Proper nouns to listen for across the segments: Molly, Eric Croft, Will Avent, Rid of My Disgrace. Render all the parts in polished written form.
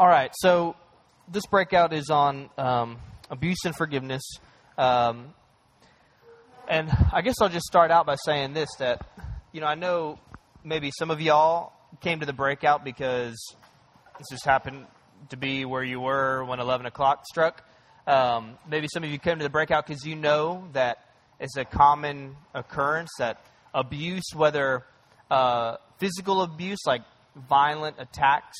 All right, so this breakout is on abuse and forgiveness. And I guess I'll just start out by saying this, that, you know, I know maybe some of y'all came to the breakout because this just happened to be where you were when 11 o'clock struck. Maybe some of you came to the breakout because you know that it's a common occurrence that abuse, whether physical abuse, like violent attacks,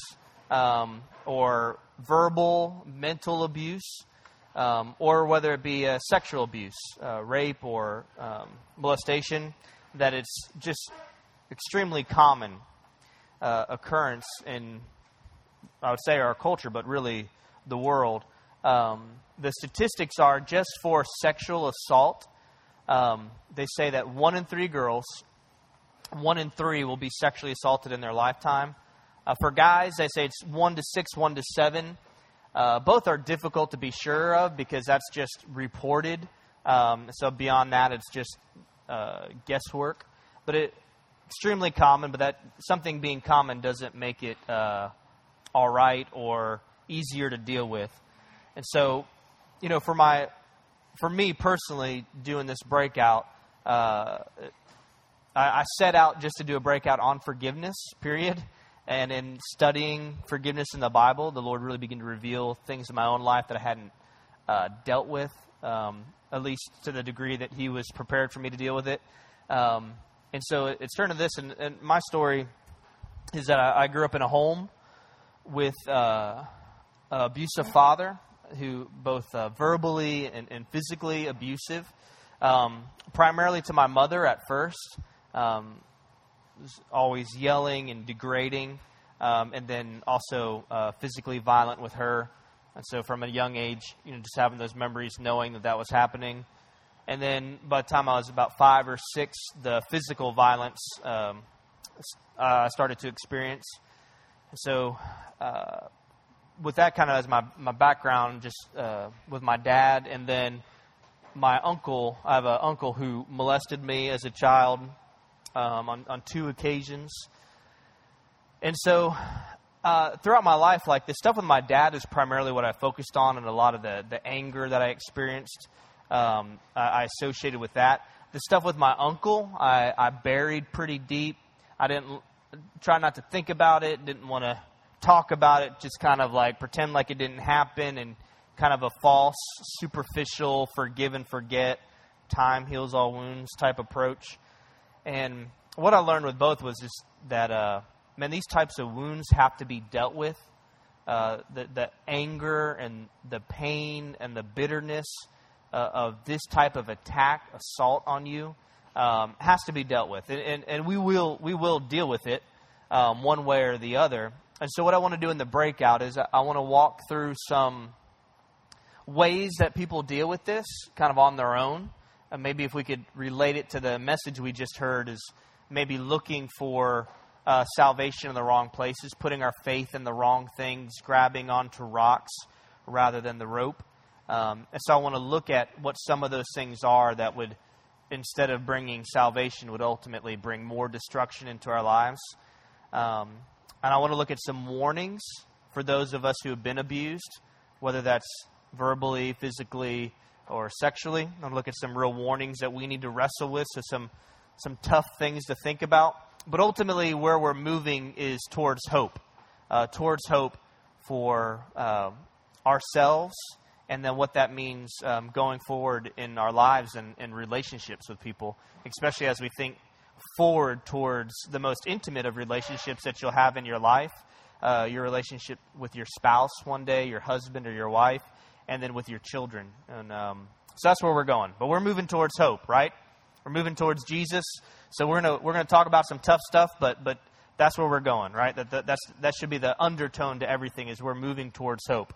or verbal, mental abuse, or whether it be sexual abuse, rape, or molestation, that it's just extremely common occurrence in, I would say, our culture, but really the world. The statistics are just for sexual assault. They say that 1 in 3 girls, 1 in 3 will be sexually assaulted in their lifetime. For guys, they say it's 1 to 6, 1 to 7. Both are difficult to be sure of because that's just reported. So beyond that, it's just guesswork. But it's extremely common, but that something being common doesn't make it all right or easier to deal with. And so, you know, for me personally, doing this breakout, I set out just to do a breakout on forgiveness, period. And in studying forgiveness in the Bible, the Lord really began to reveal things in my own life that I hadn't dealt with, at least to the degree that He was prepared for me to deal with it. And so it's turned to this, and my story is that I grew up in a home with an abusive father who both verbally and physically abusive, primarily to my mother at first. Was always yelling and degrading, and then also physically violent with her. And so from a young age, you know, just having those memories, knowing that that was happening. And then by the time I was about 5 or 6, the physical violence I started to experience. And so with that kind of as my background, just with my dad, and then my uncle. I have an uncle who molested me as a child. On 2 occasions. And so throughout my life, like the stuff with my dad is primarily what I focused on, and a lot of the anger that I experienced, I associated with that. The stuff with my uncle, I buried pretty deep. I didn't try not to think about it, didn't want to talk about it, just kind of like pretend like it didn't happen, and kind of a false, superficial, forgive and forget, time heals all wounds type approach. And what I learned with both was just that, man, these types of wounds have to be dealt with. The anger and the pain and the bitterness of this type of attack, assault on you, has to be dealt with. And we will deal with it one way or the other. And so what I want to do in the breakout is I want to walk through some ways that people deal with this kind of on their own. Maybe if we could relate it to the message we just heard, is maybe looking for salvation in the wrong places, putting our faith in the wrong things, grabbing onto rocks rather than the rope. And so I want to look at what some of those things are that would, instead of bringing salvation, would ultimately bring more destruction into our lives. And I want to look at some warnings for those of us who have been abused, whether that's verbally, physically, or sexually. I'm going to look at some real warnings that we need to wrestle with, so some tough things to think about. But ultimately, where we're moving is towards hope for ourselves, and then what that means going forward in our lives and in relationships with people, especially as we think forward towards the most intimate of relationships that you'll have in your life, your relationship with your spouse one day, your husband or your wife, and then with your children. And so that's where we're going. But we're moving towards hope, right? We're moving towards Jesus. So we're gonna talk about some tough stuff, but that's where we're going, right? That should be the undertone to everything, is we're moving towards hope.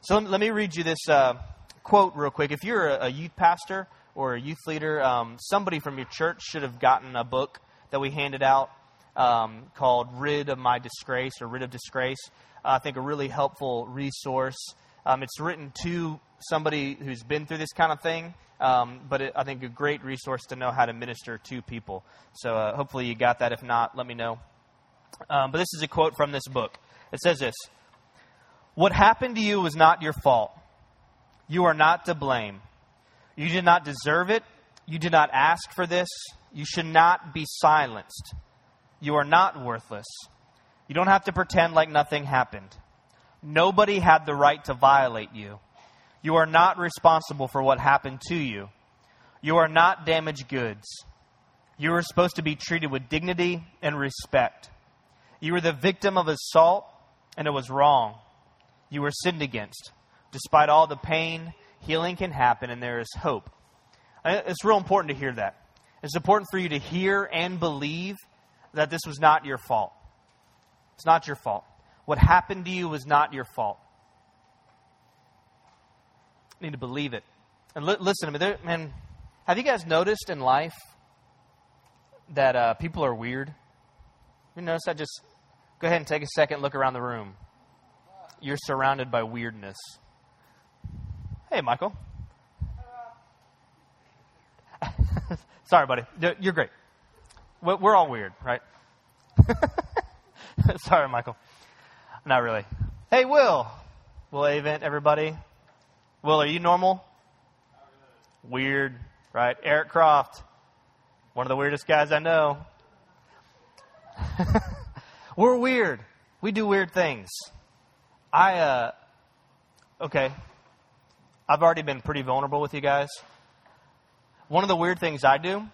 So let me read you this quote real quick. If you're a youth pastor or a youth leader, somebody from your church should have gotten a book that we handed out called Rid of My Disgrace, or Rid of Disgrace. I think a really helpful resource. It's written to somebody who's been through this kind of thing, but I think a great resource to know how to minister to people. So hopefully you got that. If not, let me know. But this is a quote from this book. It says this: What happened to you was not your fault. You are not to blame. You did not deserve it. You did not ask for this. You should not be silenced. You are not worthless. You don't have to pretend like nothing happened. Nobody had the right to violate you. You are not responsible for what happened to you. You are not damaged goods. You are supposed to be treated with dignity and respect. You were the victim of assault, and it was wrong. You were sinned against. Despite all the pain, healing can happen, and there is hope. It's real important to hear that. It's important for you to hear and believe that this was not your fault. It's not your fault. What happened to you was not your fault. You need to believe it. And listen to me. Man, have you guys noticed in life that people are weird? You notice that? Just go ahead and take a second, look around the room. You're surrounded by weirdness. Hey, Michael. Sorry, buddy. You're great. We're all weird, right? Sorry, Michael. Not really. Hey, Will. Will Avent, everybody. Will, are you normal? Weird, right? Eric Croft. One of the weirdest guys I know. We're weird. We do weird things. I've already been pretty vulnerable with you guys. One of the weird things I do,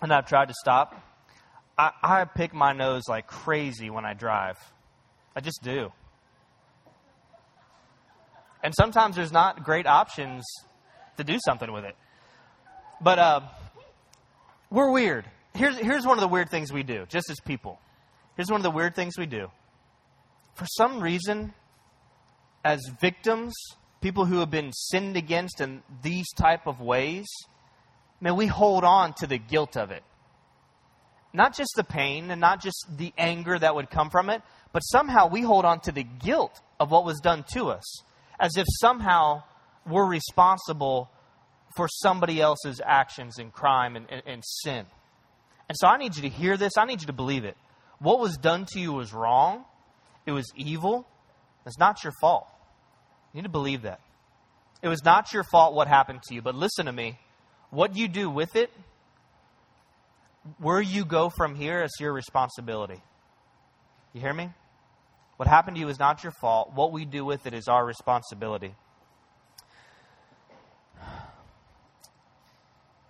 and I've tried to stop, I pick my nose like crazy when I drive. I just do. And sometimes there's not great options to do something with it. But we're weird. Here's one of the weird things we do, just as people. Here's one of the weird things we do. For some reason, as victims, people who have been sinned against in these type of ways, man, we hold on to the guilt of it. Not just the pain and not just the anger that would come from it, but somehow we hold on to the guilt of what was done to us, as if somehow we're responsible for somebody else's actions and crime and sin. And so I need you to hear this. I need you to believe it. What was done to you was wrong. It was evil. It's not your fault. You need to believe that. It was not your fault what happened to you. But listen to me. What you do with it, where you go from here, is your responsibility. You hear me? What happened to you is not your fault. What we do with it is our responsibility.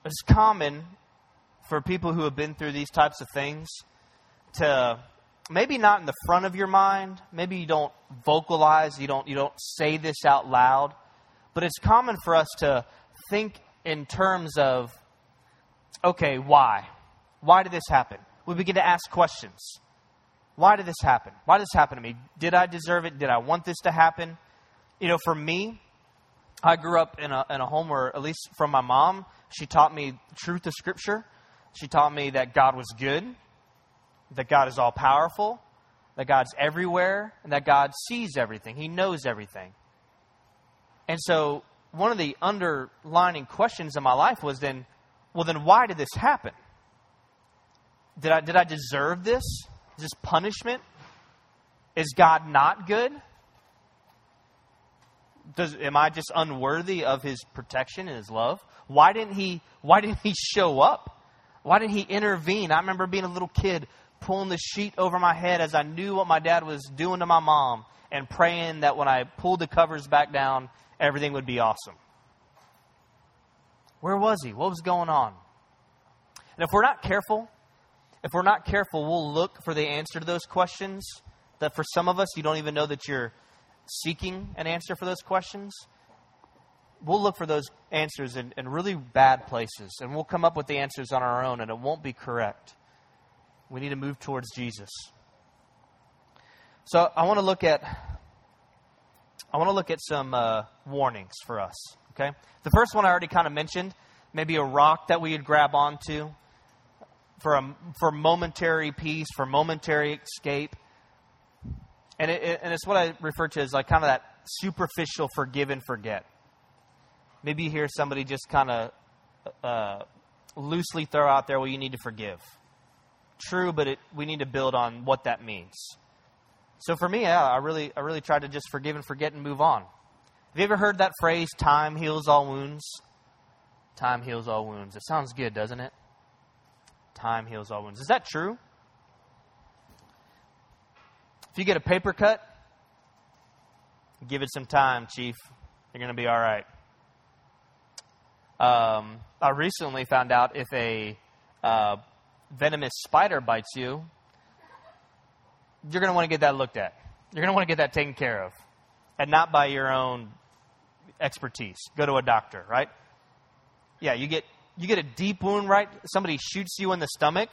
It's common for people who have been through these types of things to, maybe not in the front of your mind, maybe you don't vocalize, you don't say this out loud, but it's common for us to think in terms of, okay, why? Why did this happen? We begin to ask questions. Why did this happen? Why did this happen to me? Did I deserve it? Did I want this to happen? You know, for me, I grew up in a home where, at least from my mom, she taught me the truth of Scripture. She taught me that God was good, that God is all-powerful, that God's everywhere, and that God sees everything. He knows everything. And so one of the underlining questions in my life was then, well, then why did this happen? Did I deserve this? Is this punishment? Is God not good? Am I just unworthy of His protection and His love? Why didn't He show up? Why didn't He intervene? I remember being a little kid, pulling the sheet over my head as I knew what my dad was doing to my mom, and praying that when I pulled the covers back down, everything would be awesome. Where was He? What was going on? And if we're not careful, we'll look for the answer to those questions that for some of us, you don't even know that you're seeking an answer for those questions. We'll look for those answers in really bad places, and we'll come up with the answers on our own, and it won't be correct. We need to move towards Jesus. So I want to look at some warnings for us. Okay, the first one I already kind of mentioned, maybe a rock that we would grab onto for momentary peace, for momentary escape, and it's what I refer to as like kind of that superficial forgive and forget. Maybe you hear somebody just kind of loosely throw out there, well, you need to forgive. True, but we need to build on what that means. So for me, yeah, I really tried to just forgive and forget and move on. Have you ever heard that phrase, time heals all wounds? Time heals all wounds. It sounds good, doesn't it? Time heals all wounds. Is that true? If you get a paper cut, give it some time, Chief. You're going to be all right. I recently found out if a venomous spider bites you, you're going to want to get that looked at. You're going to want to get that taken care of. And not by your own expertise. Go to a doctor, right? Yeah, you get a deep wound, right? Somebody shoots you in the stomach.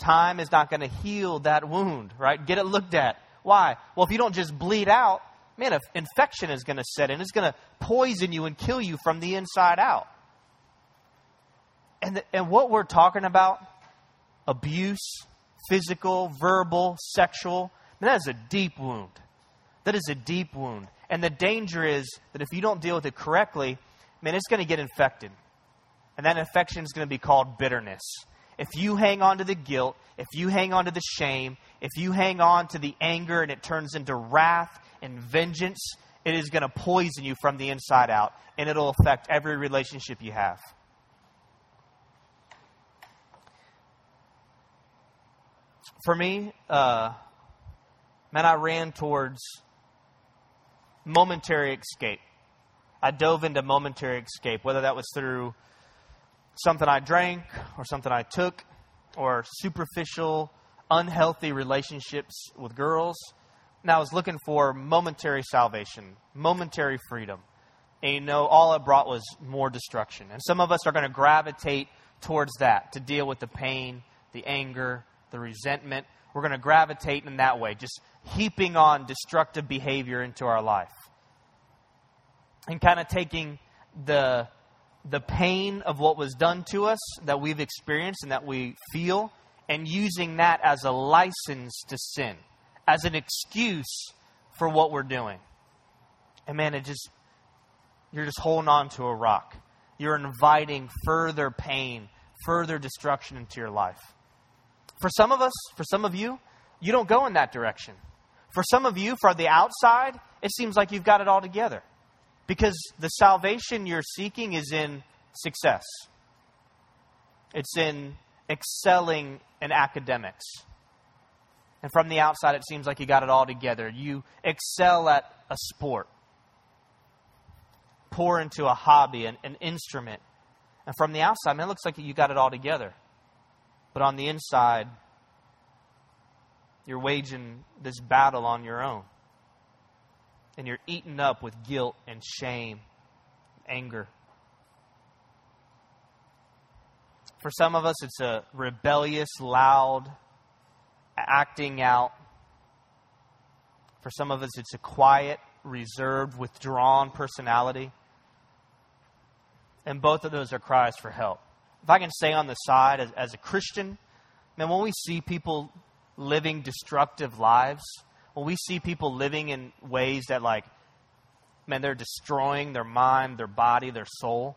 Time is not going to heal that wound, right? Get it looked at. Why? Well, if you don't just bleed out, man, an infection is going to set in. It's going to poison you and kill you from the inside out. And what we're talking about, abuse, physical, verbal, sexual, man, that is a deep wound. That is a deep wound. And the danger is that if you don't deal with it correctly, man, it's going to get infected. And that infection is going to be called bitterness. If you hang on to the guilt, if you hang on to the shame, if you hang on to the anger and it turns into wrath and vengeance, it is going to poison you from the inside out. And it'll affect every relationship you have. For me, man, I ran towards momentary escape. I dove into momentary escape, whether that was through something I drank or something I took or superficial, unhealthy relationships with girls. And I was looking for momentary salvation, momentary freedom. And you know, all it brought was more destruction. And some of us are going to gravitate towards that to deal with the pain, the anger, the resentment. We're going to gravitate in that way, just heaping on destructive behavior into our life. And kind of taking the pain of what was done to us that we've experienced and that we feel, and using that as a license to sin, as an excuse for what we're doing. And man, you're just holding on to a rock. You're inviting further pain, further destruction into your life. For some of us, for some of you, you don't go in that direction. For some of you, for the outside, it seems like you've got it all together. Because the salvation you're seeking is in success. It's in excelling in academics. And from the outside, it seems like you got it all together. You excel at a sport. Pour into a hobby, an instrument. And from the outside, man, it looks like you got it all together. But on the inside, you're waging this battle on your own. And you're eaten up with guilt and shame, anger. For some of us, it's a rebellious, loud, acting out. For some of us, it's a quiet, reserved, withdrawn personality. And both of those are cries for help. If I can say on the side, as a Christian, man, when we see people living destructive lives, when we see people living in ways that, like, man, they're destroying their mind, their body, their soul,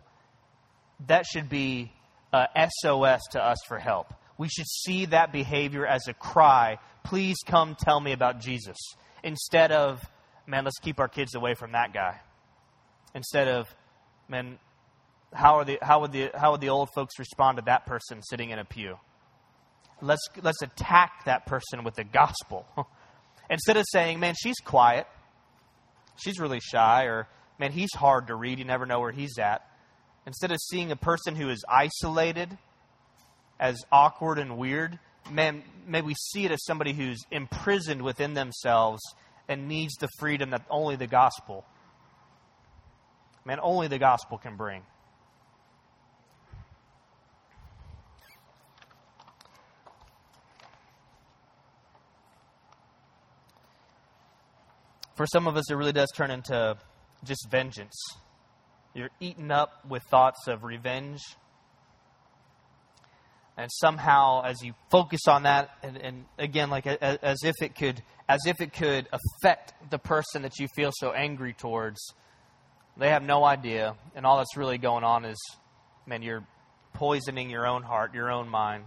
that should be a SOS to us for help. We should see that behavior as a cry, please come tell me about Jesus. Instead of, man, let's keep our kids away from that guy. Instead of, man, how would the old folks respond to that person sitting in a pew? Let's attack that person with the gospel. Instead of saying, man, she's quiet, she's really shy, or man, he's hard to read, you never know where he's at. Instead of seeing a person who is isolated as awkward and weird, man, may we see it as somebody who's imprisoned within themselves and needs the freedom that only the gospel, man, only the gospel can bring. For some of us, it really does turn into just vengeance. You're eaten up with thoughts of revenge. And somehow, as you focus on that, and again, like as if it could affect the person that you feel so angry towards, they have no idea. And all that's really going on is, man, you're poisoning your own heart, your own mind.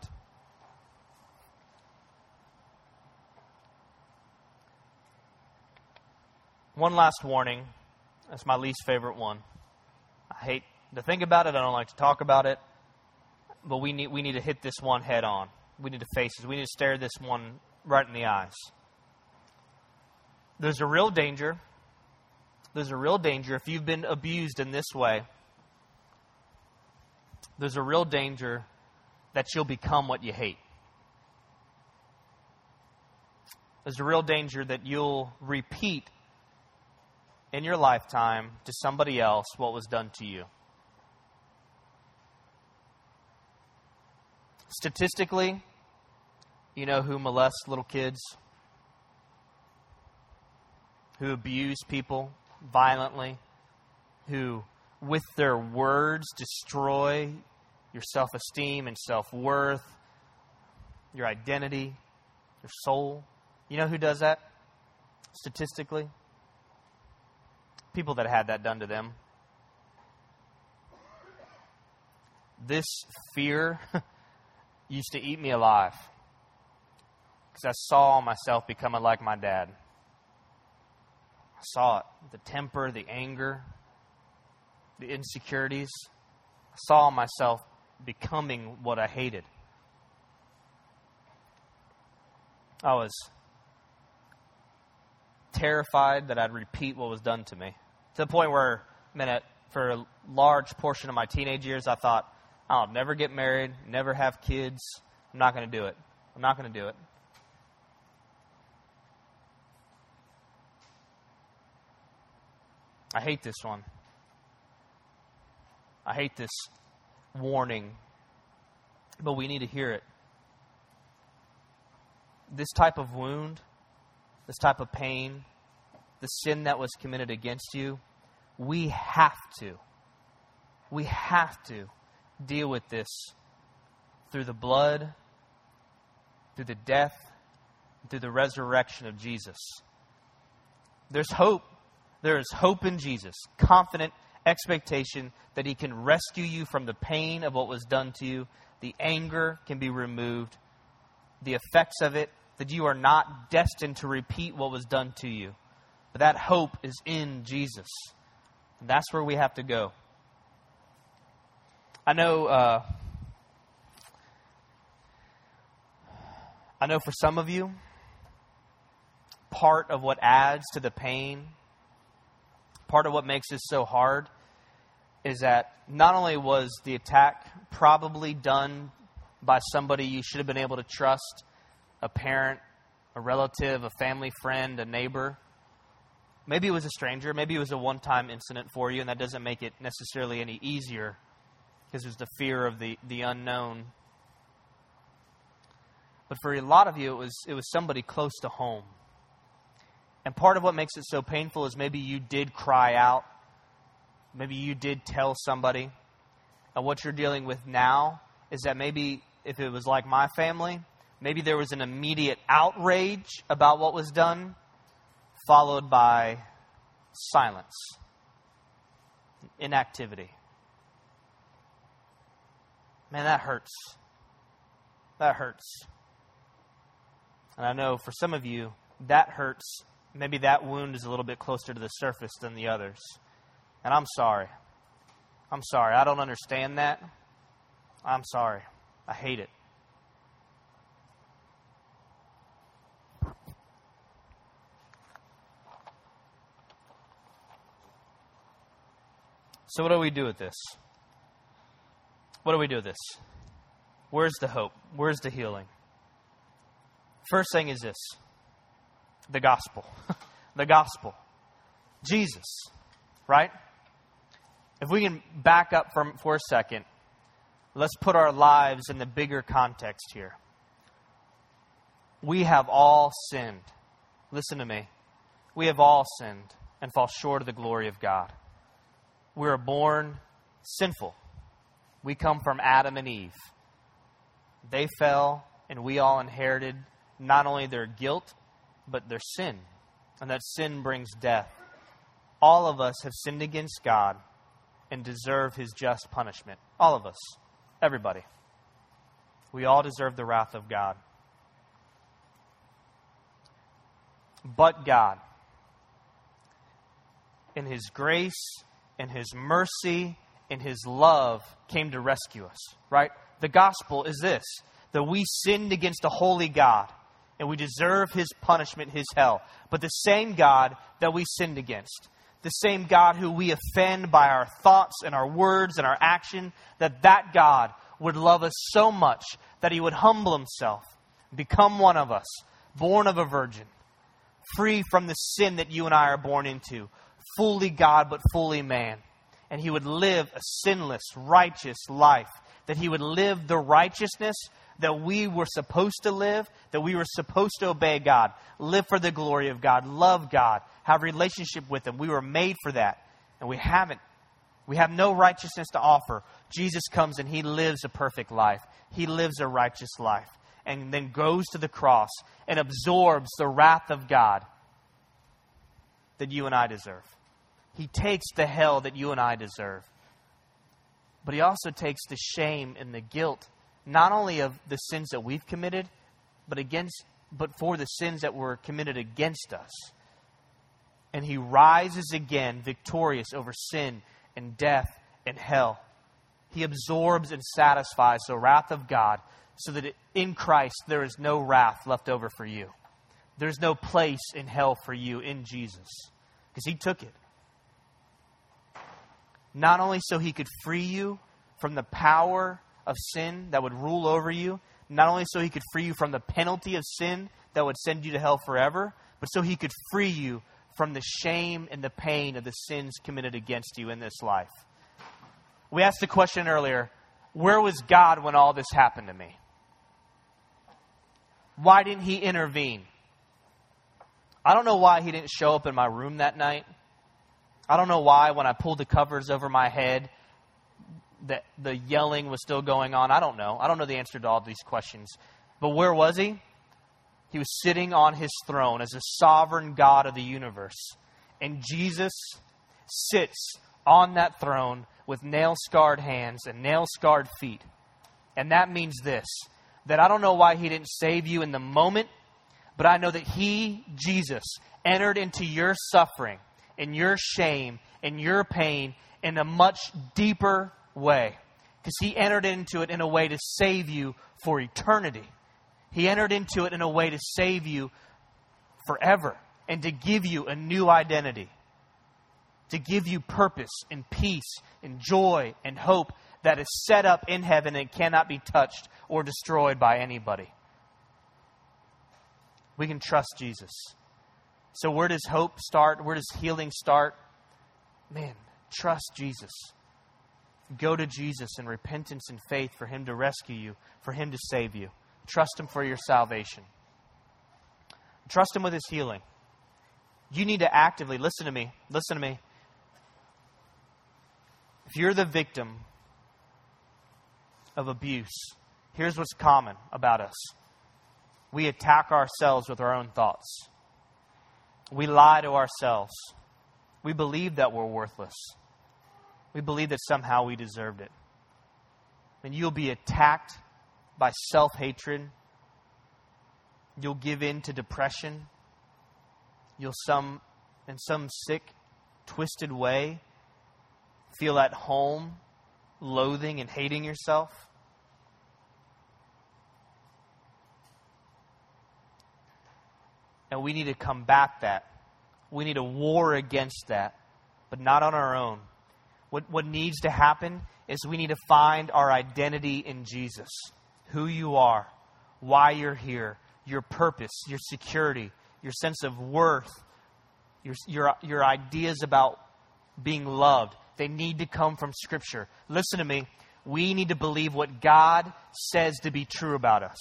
One last warning. That's my least favorite one. I hate to think about it. I don't like to talk about it. But we need to hit this one head on. We need to face it. We need to stare this one right in the eyes. There's a real danger. There's a real danger if you've been abused in this way. There's a real danger that you'll become what you hate. There's a real danger that you'll repeat in your lifetime to somebody else what was done to you. Statistically, you know who molests little kids? Who abuse people violently? Who, with their words, destroy your self-esteem and self-worth, your identity, your soul? You know who does that statistically? People that had that done to them. This fear used to eat me alive because I saw myself becoming like my dad. I saw it. The temper, the anger, the insecurities. I saw myself becoming what I hated. I was terrified that I'd repeat what was done to me. To the point where, for a large portion of my teenage years, I thought, I'll never get married, never have kids. I'm not going to do it. I'm not going to do it. I hate this one. I hate this warning, but we need to hear it. This type of wound, this type of pain, the sin that was committed against you, we have to deal with this through the blood, through the death, through the resurrection of Jesus. There's hope. There is hope in Jesus, confident expectation that He can rescue you from the pain of what was done to you. The anger can be removed, the effects of it, that you are not destined to repeat what was done to you. But that hope is in Jesus. And that's where we have to go. I know for some of you, part of what adds to the pain, part of what makes this so hard is that not only was the attack probably done by somebody you should have been able to trust, a parent, a relative, a family friend, a neighbor. Maybe it was a stranger. Maybe it was a one-time incident for you, and that doesn't make it necessarily any easier because there's the fear of the unknown. But for a lot of you, it was somebody close to home. And part of what makes it so painful is maybe you did cry out. Maybe you did tell somebody. And what you're dealing with now is that maybe if it was like my family, maybe there was an immediate outrage about what was done, followed by silence, inactivity. Man, that hurts. That hurts. And I know for some of you, that hurts. Maybe that wound is a little bit closer to the surface than the others. And I'm sorry. I'm sorry. I don't understand that. I'm sorry. I hate it. So what do we do with this? What do we do with this? Where's the hope? Where's the healing? First thing is this. The gospel. The gospel. Jesus. Right? If we can back up for a second, let's put our lives in the bigger context here. We have all sinned. Listen to me. We have all sinned and fall short of the glory of God. We are born sinful. We come from Adam and Eve. They fell, and we all inherited not only their guilt, but their sin. And that sin brings death. All of us have sinned against God and deserve His just punishment. All of us. Everybody. We all deserve the wrath of God. But God. in his grace, in his mercy, in his love came to rescue us, right? The gospel is this, that we sinned against a holy God and we deserve his punishment, his hell. But the same God that we sinned against, the same God who we offend by our thoughts and our words and our action, that God would love us so much that he would humble himself, become one of us, born of a virgin, free from the sin that you and I are born into, fully God but fully man. And he would live a sinless, righteous life, that he would live the righteousness that we were supposed to live, that we were supposed to obey God, live for the glory of God, love God, have a relationship with him. We were made for that, and we haven't. We have no righteousness to offer. Jesus comes and he lives a perfect life. He lives a righteous life and then goes to the cross and absorbs the wrath of God that you and I deserve. He takes the hell that you and I deserve. But he also takes the shame and the guilt, not only of the sins that we've committed, but for the sins that were committed against us. And he rises again victorious over sin and death and hell. He absorbs and satisfies the wrath of God so that in Christ there is no wrath left over for you. There's no place in hell for you in Jesus because he took it. Not only so he could free you from the power of sin that would rule over you, not only so he could free you from the penalty of sin that would send you to hell forever, but so he could free you from the shame and the pain of the sins committed against you in this life. We asked the question earlier, where was God when all this happened to me? Why didn't he intervene? I don't know why he didn't show up in my room that night. I don't know why when I pulled the covers over my head that the yelling was still going on. I don't know. I don't know the answer to all these questions. But where was he? He was sitting on his throne as a sovereign God of the universe. And Jesus sits on that throne with nail-scarred hands and nail-scarred feet. And that means this, that I don't know why he didn't save you in the moment, but I know that he, Jesus, entered into your suffering and your shame and your pain in a much deeper way. Because he entered into it in a way to save you for eternity. He entered into it in a way to save you forever and to give you a new identity, to give you purpose and peace and joy and hope that is set up in heaven and cannot be touched or destroyed by anybody. We can trust Jesus. So where does hope start? Where does healing start? Man, trust Jesus. Go to Jesus in repentance and faith for him to rescue you, for him to save you. Trust him for your salvation. Trust him with his healing. You need to actively, listen to me. If you're the victim of abuse, here's what's common about us. We attack ourselves with our own thoughts. We lie to ourselves. We believe that we're worthless. We believe that somehow we deserved it. And you'll be attacked by self-hatred. You'll give in to depression. You'll in some sick, twisted way feel at home, loathing and hating yourself. And we need to combat that. We need a war against that, but not on our own. What needs to happen is we need to find our identity in Jesus. Who you are, why you're here, your purpose, your security, your sense of worth, your ideas about being loved. They need to come from Scripture. Listen to me. We need to believe what God says to be true about us.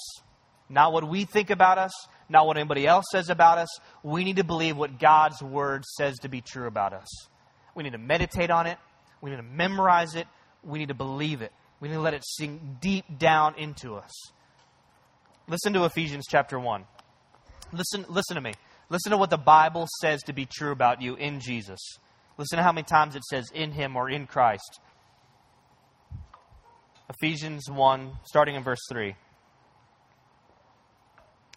Not what we think about us, not what anybody else says about us. We need to believe what God's Word says to be true about us. We need to meditate on it. We need to memorize it. We need to believe it. We need to let it sink deep down into us. Listen to Ephesians chapter 1. Listen to me. Listen to what the Bible says to be true about you in Jesus. Listen to how many times it says in him or in Christ. Ephesians 1, starting in verse 3.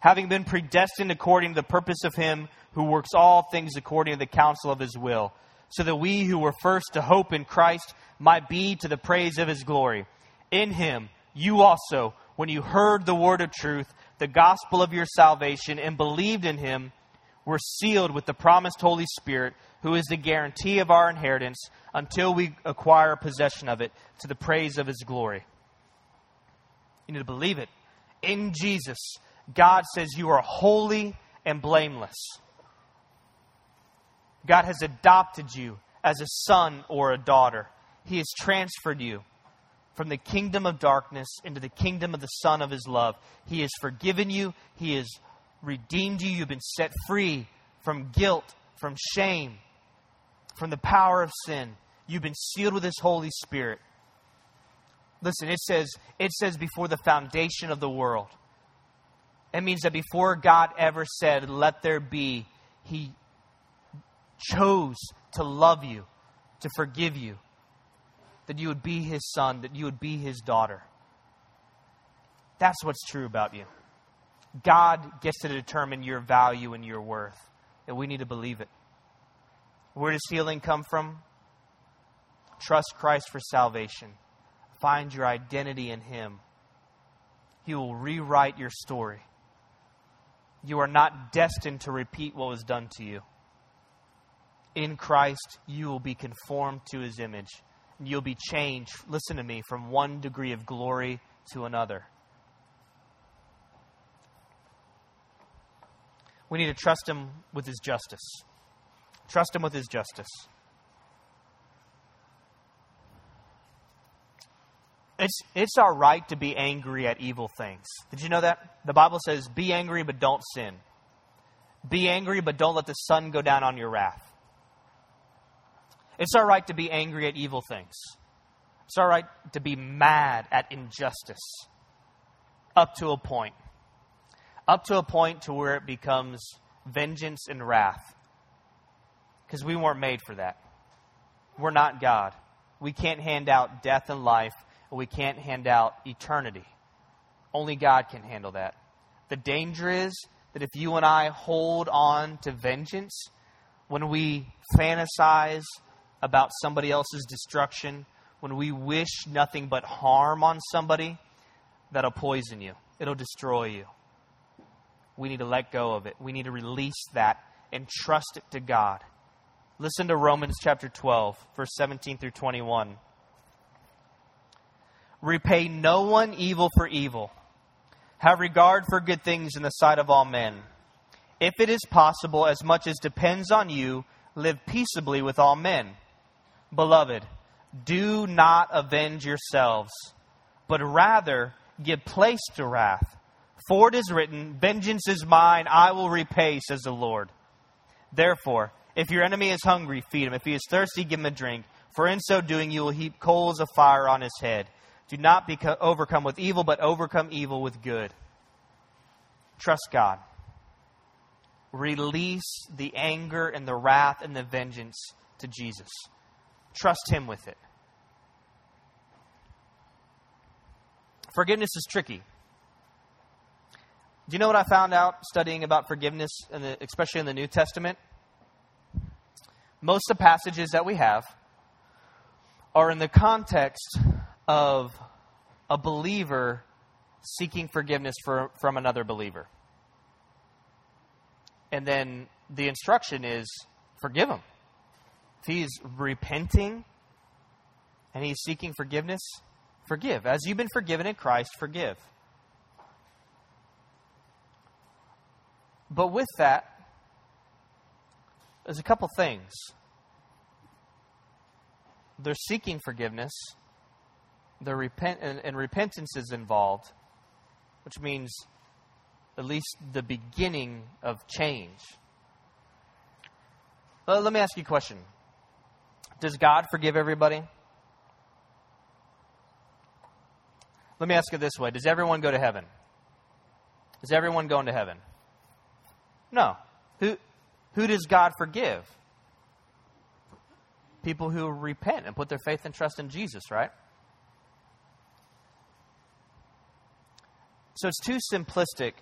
having been predestined according to the purpose of Him who works all things according to the counsel of His will, so that we who were first to hope in Christ might be to the praise of His glory. In Him you also, when you heard the word of truth, the gospel of your salvation, and believed in Him, were sealed with the promised Holy Spirit, who is the guarantee of our inheritance until we acquire possession of it, to the praise of His glory. You need to believe it. In Jesus, God says you are holy and blameless. God has adopted you as a son or a daughter. He has transferred you from the kingdom of darkness into the kingdom of the Son of His love. He has forgiven you. He has redeemed you. You've been set free from guilt, from shame, from the power of sin. You've been sealed with His Holy Spirit. Listen, it says before the foundation of the world. It means that before God ever said, "Let there be," He chose to love you, to forgive you, that you would be His son, that you would be His daughter. That's what's true about you. God gets to determine your value and your worth, and we need to believe it. Where does healing come from? Trust Christ for salvation. Find your identity in Him. He will rewrite your story. You are not destined to repeat what was done to you. In Christ, you will be conformed to His image. And you'll be changed, listen to me, from one degree of glory to another. We need to trust Him with His justice. Trust Him with His justice. It's our right to be angry at evil things. Did you know that? The Bible says, be angry but don't sin. Be angry but don't let the sun go down on your wrath. It's all right to be angry at evil things. It's all right to be mad at injustice. Up to a point. Up to a point to where it becomes vengeance and wrath. Because we weren't made for that. We're not God. We can't hand out death and life, and we can't hand out eternity. Only God can handle that. The danger is that if you and I hold on to vengeance, when we fantasize about somebody else's destruction, when we wish nothing but harm on somebody, that'll poison you. It'll destroy you. We need to let go of it. We need to release that and trust it to God. Listen to Romans chapter 12, verse 17 through 21. Repay no one evil for evil. Have regard for good things in the sight of all men. If it is possible, as much as depends on you, live peaceably with all men. Beloved, do not avenge yourselves, but rather give place to wrath. For it is written, vengeance is mine, I will repay, says the Lord. Therefore, if your enemy is hungry, feed him. If he is thirsty, give him a drink. For in so doing, you will heap coals of fire on his head. Do not be overcome with evil, but overcome evil with good. Trust God. Release the anger and the wrath and the vengeance to Jesus. Trust Him with it. Forgiveness is tricky. Do you know what I found out studying about forgiveness, especially in the New Testament? Most of the passages that we have are in the context of a believer seeking forgiveness from another believer. And then the instruction is, forgive him. If he's repenting and he's seeking forgiveness, forgive. As you've been forgiven in Christ, forgive. But with that, there's a couple things. They're seeking forgiveness. They're repentance is involved, which means at least the beginning of change. Well, let me ask you a question. Does God forgive everybody? Let me ask it this way. Does everyone go to heaven? Is everyone going to heaven? No. Who does God forgive? People who repent and put their faith and trust in Jesus, right? So it's too simplistic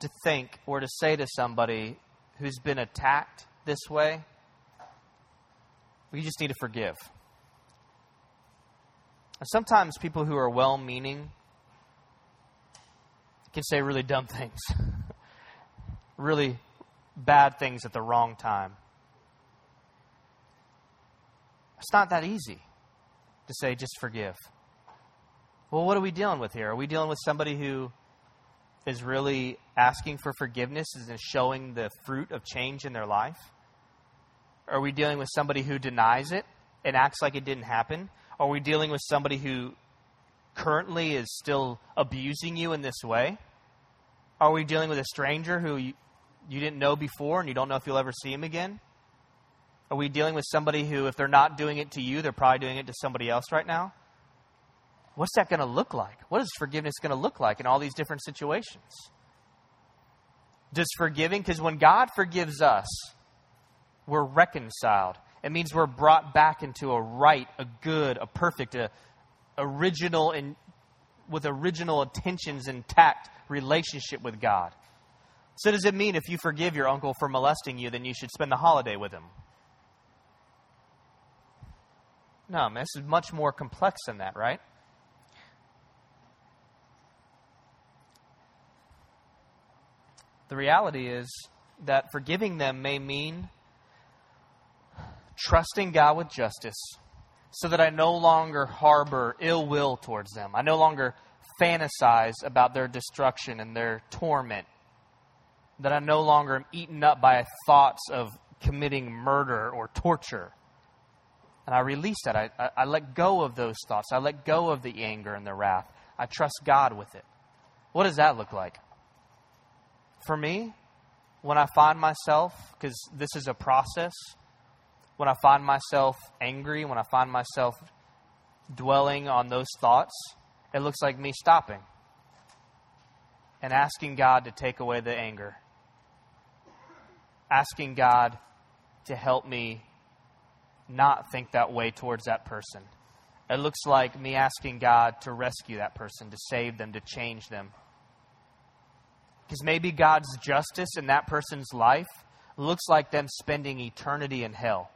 to think or to say to somebody who's been attacked this way, we just need to forgive. And sometimes people who are well-meaning can say really dumb things, really bad things at the wrong time. It's not that easy to say, just forgive. Well, what are we dealing with here? Are we dealing with somebody who is really asking for forgiveness and showing the fruit of change in their life? Are we dealing with somebody who denies it and acts like it didn't happen? Are we dealing with somebody who currently is still abusing you in this way? Are we dealing with a stranger who you didn't know before and you don't know if you'll ever see him again? Are we dealing with somebody who, if they're not doing it to you, they're probably doing it to somebody else right now? What's that going to look like? What is forgiveness going to look like in all these different situations? Does forgiving, because when God forgives us, we're reconciled. It means we're brought back into a right, a good, a perfect, a original, and with original intentions intact relationship with God. So does it mean if you forgive your uncle for molesting you, then you should spend the holiday with him? No, man, this is much more complex than that, right? The reality is that forgiving them may mean trusting God with justice so that I no longer harbor ill will towards them. I no longer fantasize about their destruction and their torment. That I no longer am eaten up by thoughts of committing murder or torture. And I release that. I let go of those thoughts. I let go of the anger and the wrath. I trust God with it. What does that look like? For me, when I find myself, because this is a process, when I find myself angry, when I find myself dwelling on those thoughts, it looks like me stopping and asking God to take away the anger. Asking God to help me not think that way towards that person. It looks like me asking God to rescue that person, to save them, to change them. Because maybe God's justice in that person's life looks like them spending eternity in hell.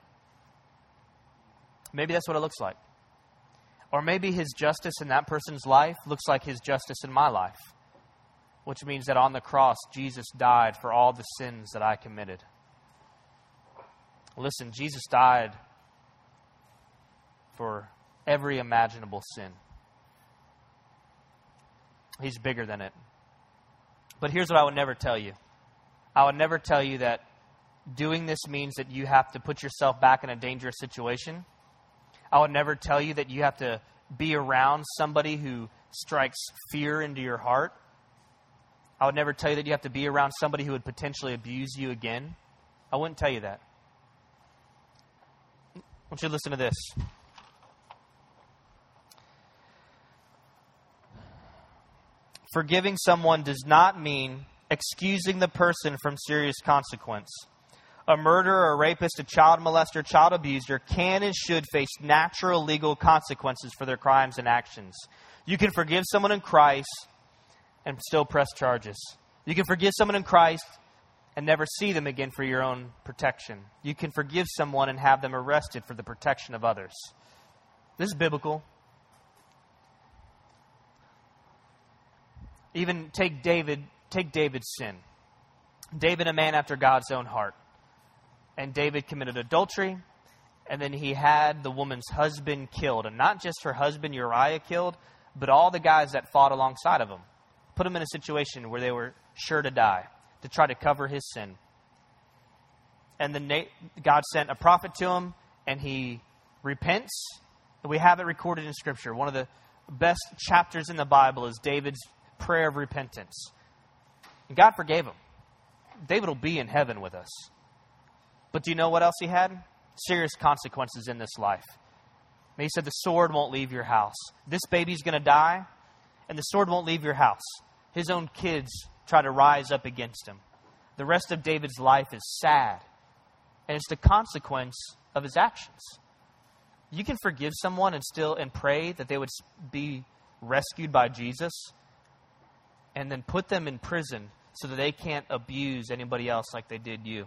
Maybe that's what it looks like. Or maybe his justice in that person's life looks like his justice in my life, which means that on the cross, Jesus died for all the sins that I committed. Listen, Jesus died for every imaginable sin. He's bigger than it. But here's what I would never tell you. I would never tell you that doing this means that you have to put yourself back in a dangerous situation. I would never tell you that you have to be around somebody who strikes fear into your heart. I would never tell you that you have to be around somebody who would potentially abuse you again. I wouldn't tell you that. I want you to listen to this. Forgiving someone does not mean excusing the person from serious consequence. A murderer, a rapist, a child molester, child abuser can and should face natural legal consequences for their crimes and actions. You can forgive someone in Christ and still press charges. You can forgive someone in Christ and never see them again for your own protection. You can forgive someone and have them arrested for the protection of others. This is biblical. Even take David's sin. David, a man after God's own heart. And David committed adultery And then he had the woman's husband killed. And not just her husband Uriah killed, but all the guys that fought alongside of him. Put him in a situation where they were sure to die, to try to cover his sin. And then God sent a prophet to him, and he repents. We have it recorded in Scripture. One of the best chapters in the Bible is David's prayer of repentance. And God forgave him. David will be in heaven with us. But do you know what else he had? Serious consequences in this life. And he said, the sword won't leave your house. This baby's going to die, and the sword won't leave your house. His own kids try to rise up against him. The rest of David's life is sad, and it's the consequence of his actions. You can forgive someone and pray that they would be rescued by Jesus, and then put them in prison so that they can't abuse anybody else like they did you.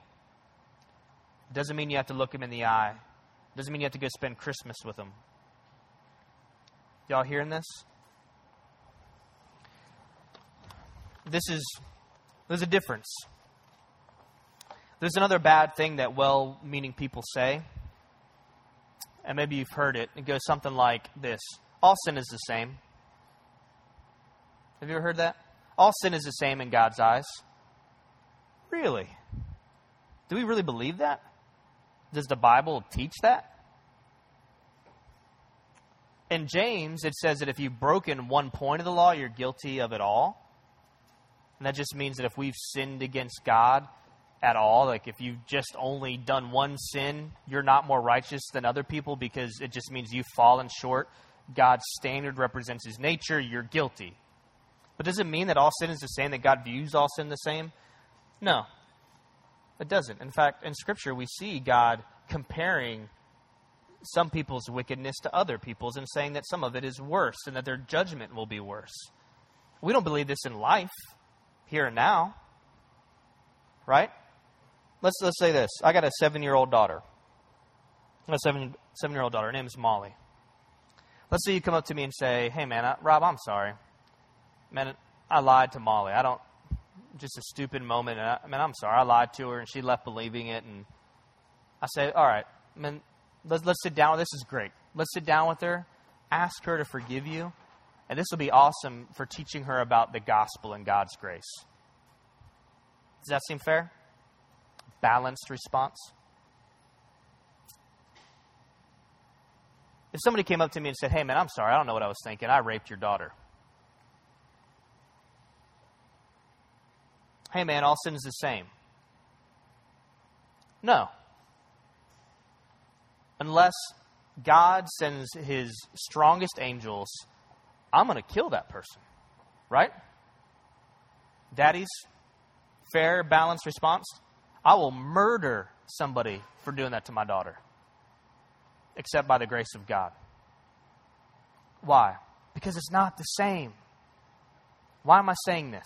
It doesn't mean you have to look him in the eye. It doesn't mean you have to go spend Christmas with him. Y'all hearing this? There's a difference. There's another bad thing that well-meaning people say, and maybe you've heard it. It goes something like this. All sin is the same. Have you ever heard that? All sin is the same in God's eyes. Really? Do we really believe that? Does the Bible teach that? In James, it says that if you've broken one point of the law, you're guilty of it all. And that just means that if we've sinned against God at all, like if you've just only done one sin, you're not more righteous than other people because it just means you've fallen short. God's standard represents his nature. You're guilty. But does it mean that all sin is the same, that God views all sin the same? No, it doesn't. In fact, in Scripture, we see God comparing some people's wickedness to other people's and saying that some of it is worse and that their judgment will be worse. We don't believe this in life, here and now, right? Let's say this. I got a 7-year-old daughter. A 7-year-old daughter. Her name is Molly. Let's say you come up to me and say, hey, man, Rob, I'm sorry. Man, I lied to Molly. Just a stupid moment. I'm sorry. I lied to her and she left believing it. And I say, all right, man, let's sit down. This is great. Let's sit down with her. Ask her to forgive you. And this will be awesome for teaching her about the gospel and God's grace. Does that seem fair? Balanced response. If somebody came up to me and said, hey, man, I'm sorry. I don't know what I was thinking. I raped your daughter. Hey, man, all sin is the same. No. Unless God sends his strongest angels, I'm going to kill that person. Right? Daddy's fair, balanced response. I will murder somebody for doing that to my daughter. Except by the grace of God. Why? Because it's not the same. Why am I saying this?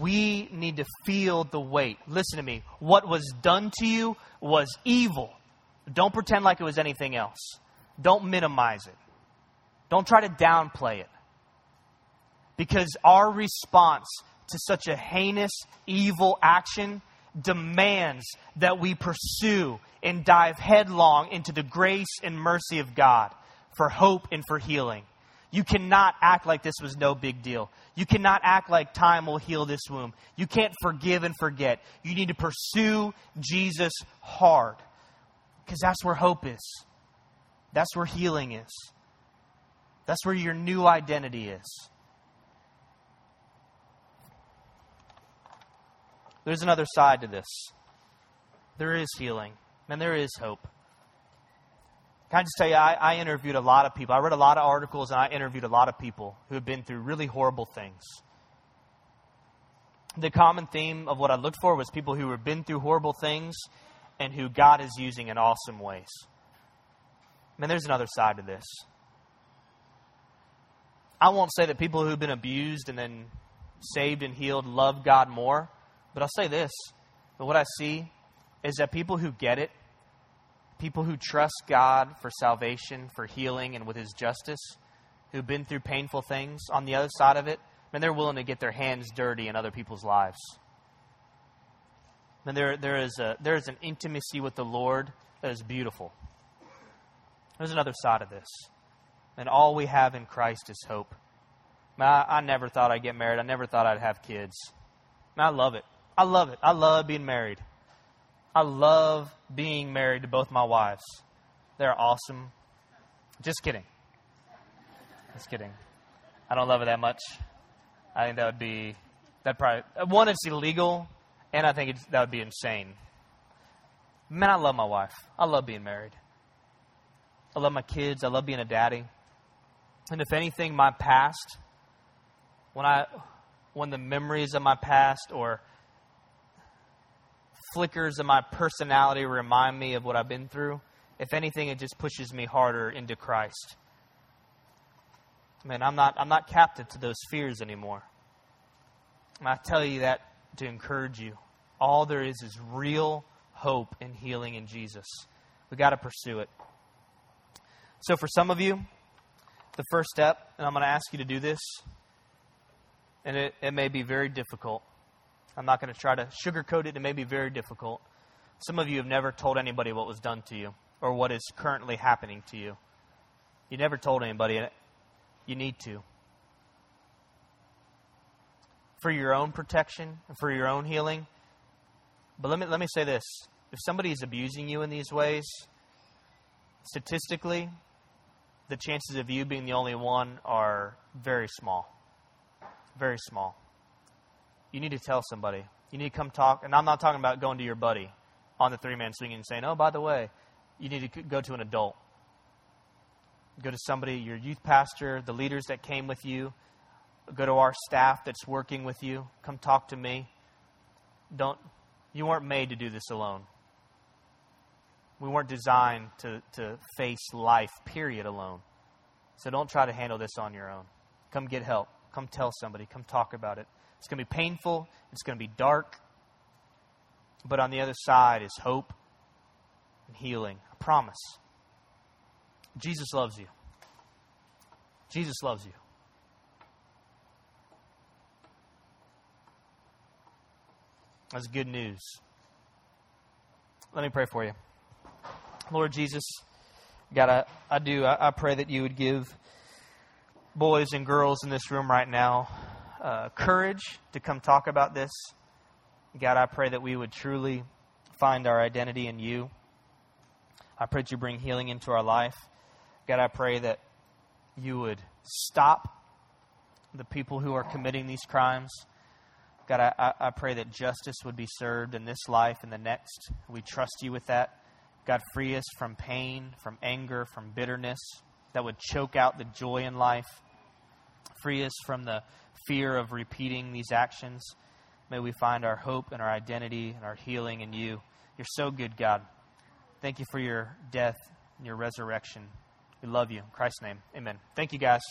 We need to feel the weight. Listen to me. What was done to you was evil. Don't pretend like it was anything else. Don't minimize it. Don't try to downplay it. Because our response to such a heinous, evil action demands that we pursue and dive headlong into the grace and mercy of God for hope and for healing. You cannot act like this was no big deal. You cannot act like time will heal this wound. You can't forgive and forget. You need to pursue Jesus hard. Because that's where hope is. That's where healing is. That's where your new identity is. There's another side to this. There is healing. And there is hope. Can I just tell you, I interviewed a lot of people. I read a lot of articles and I interviewed a lot of people who have been through really horrible things. The common theme of what I looked for was people who have been through horrible things and who God is using in awesome ways. Man, there's another side to this. I won't say that people who've been abused and then saved and healed love God more, but I'll say this. But what I see is that people who get it, people who trust God for salvation, for healing, and with his justice, who've been through painful things on the other side of it, they're willing to get their hands dirty in other people's lives. And there is an intimacy with the Lord that is beautiful. There's another side of this. And all we have in Christ is hope. I never thought I'd get married. I never thought I'd have kids. I love it. I love it. I love being married. I love being married to both my wives. They're awesome. Just kidding. Just kidding. I don't love it that much. I think that would be... One, it's illegal, and I think that would be insane. Man, I love my wife. I love being married. I love my kids. I love being a daddy. And if anything, my past, when the memories of my past or flickers of my personality remind me of what I've been through, if anything, it just pushes me harder into Christ. Man, I'm not captive to those fears anymore. And I tell you that to encourage you. All there is real hope and healing in Jesus. We've got to pursue it. So for some of you, the first step, and I'm going to ask you to do this, and it may be very difficult. I'm not going to try to sugarcoat it. It may be very difficult. Some of you have never told anybody what was done to you or what is currently happening to you. You never told anybody. You need to. For your own protection and for your own healing. But let me say this. If somebody is abusing you in these ways, statistically, the chances of you being the only one are very small. Very small. You need to tell somebody. You need to come talk. And I'm not talking about going to your buddy on the three-man swing and saying, oh, by the way, you need to go to an adult. Go to somebody, your youth pastor, the leaders that came with you. Go to our staff that's working with you. Come talk to me. You weren't made to do this alone. We weren't designed to face life, period, alone. So don't try to handle this on your own. Come get help. Come tell somebody. Come talk about it. It's going to be painful. It's going to be dark. But on the other side is hope and healing. I promise. Jesus loves you. Jesus loves you. That's good news. Let me pray for you. Lord Jesus, God, I pray that you would give boys and girls in this room right now courage to come talk about this. God, I pray that we would truly find our identity in you. I pray that you bring healing into our life. God, I pray that you would stop the people who are committing these crimes. God, I pray that justice would be served in this life and the next. We trust you with that. God, free us from pain, from anger, from bitterness that would choke out the joy in life. Free us from the fear of repeating these actions. May we find our hope and our identity and our healing in you. You're so good, God. Thank you for your death and your resurrection. We love you. In Christ's name, amen. Thank you, guys.